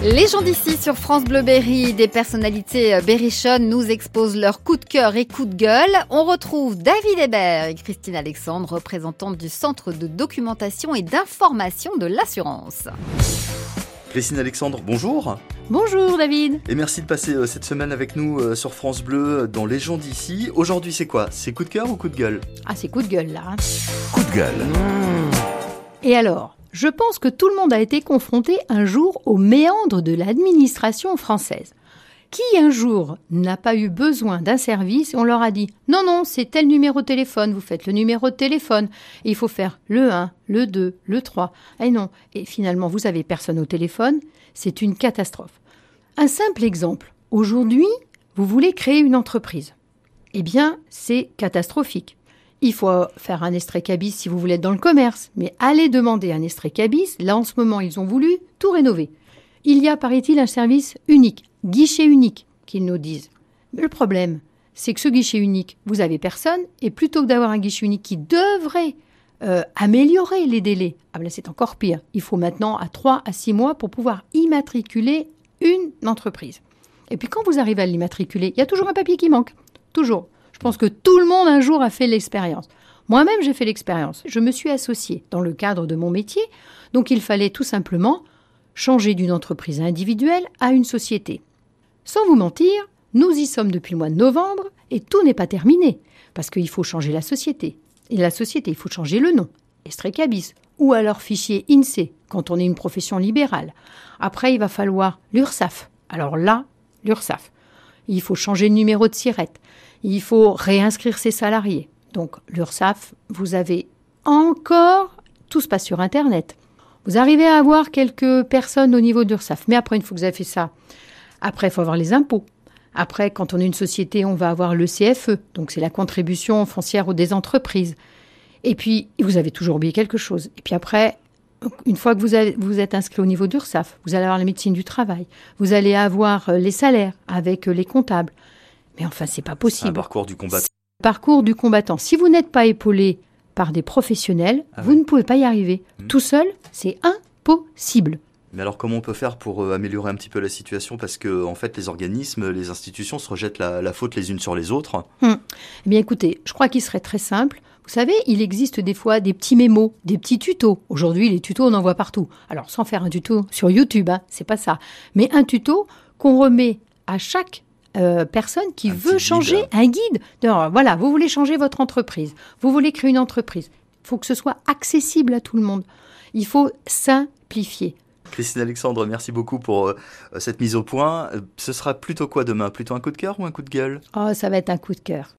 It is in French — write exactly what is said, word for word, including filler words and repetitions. Les gens d'ici sur France Bleu Berry, des personnalités berrichonnes nous exposent leurs coups de cœur et coups de gueule. On retrouve David Hébert et Christine Alexandre, représentantes du Centre de Documentation et d'Information de l'Assurance. Christine Alexandre, bonjour. Bonjour David. Et merci de passer euh, cette semaine avec nous euh, sur France Bleu, dans Les gens d'ici. Aujourd'hui c'est quoi ? C'est coup de cœur ou coup de gueule ? Ah c'est coup de gueule là. Coup de gueule. Mmh. Et alors ? Je pense que tout le monde a été confronté un jour aux méandres de l'administration française. Qui un jour n'a pas eu besoin d'un service et on leur a dit « Non, non, c'est tel numéro de téléphone, vous faites le numéro de téléphone, et il faut faire le un, le deux, le trois. » Et non, et finalement vous avez personne au téléphone, c'est une catastrophe. Un simple exemple, aujourd'hui, vous voulez créer une entreprise. Eh bien, c'est catastrophique. Il faut faire un Estrecabis si vous voulez être dans le commerce, mais allez demander un Estrecabis. Là, en ce moment, ils ont voulu tout rénover. Il y a, paraît-il, un service unique, guichet unique, qu'ils nous disent. Mais le problème, c'est que ce guichet unique, vous n'avez personne, et plutôt que d'avoir un guichet unique qui devrait euh, améliorer les délais, ah ben là, c'est encore pire. Il faut maintenant à trois à six mois pour pouvoir immatriculer une entreprise. Et puis, quand vous arrivez à l'immatriculer, il y a toujours un papier qui manque, toujours. Je pense que tout le monde un jour a fait l'expérience. Moi-même, j'ai fait l'expérience. Je me suis associée dans le cadre de mon métier. Donc, il fallait tout simplement changer d'une entreprise individuelle à une société. Sans vous mentir, nous y sommes depuis le mois de novembre et tout n'est pas terminé. Parce qu'il faut changer la société. Et la société, il faut changer le nom. Estrecabis. Ou alors fichier I N S E E quand on est une profession libérale. Après, il va falloir l'URSSAF. Alors là, l'URSSAF. Il faut changer le numéro de SIRET. Il faut réinscrire ses salariés. Donc, l'URSSAF, vous avez encore... Tout se passe sur Internet. Vous arrivez à avoir quelques personnes au niveau d'URSSAF. Mais après, une fois que vous avez fait ça, après, il faut avoir les impôts. Après, quand on est une société, on va avoir le C F E. Donc, c'est la contribution foncière des entreprises. Et puis, vous avez toujours oublié quelque chose. Et puis après... Une fois que vous, avez, vous êtes inscrit au niveau d'URSSAF, vous allez avoir la médecine du travail, vous allez avoir les salaires avec les comptables. Mais enfin, c'est pas possible. C'est un parcours du combattant. C'est un parcours du combattant. Si vous n'êtes pas épaulé par des professionnels, ah vous ouais. ne pouvez pas y arriver. Mmh. Tout seul, c'est impossible. Mais alors, comment on peut faire pour améliorer un petit peu la situation ? Parce que, en fait, les organismes, les institutions se rejettent la, la faute les unes sur les autres. Mmh. Eh bien, écoutez, je crois qu'il serait très simple. Vous savez, il existe des fois des petits mémos, des petits tutos. Aujourd'hui, les tutos, on en voit partout. Alors, sans faire un tuto sur YouTube, hein, c'est pas ça. Mais un tuto qu'on remet à chaque euh, personne qui un veut changer, guide. un guide. Alors, voilà, vous voulez changer votre entreprise, vous voulez créer une entreprise. Il faut que ce soit accessible à tout le monde. Il faut simplifier. Christine Alexandre, merci beaucoup pour euh, cette mise au point. Ce sera plutôt quoi demain ? Plutôt un coup de cœur ou un coup de gueule ? Oh, ça va être un coup de cœur.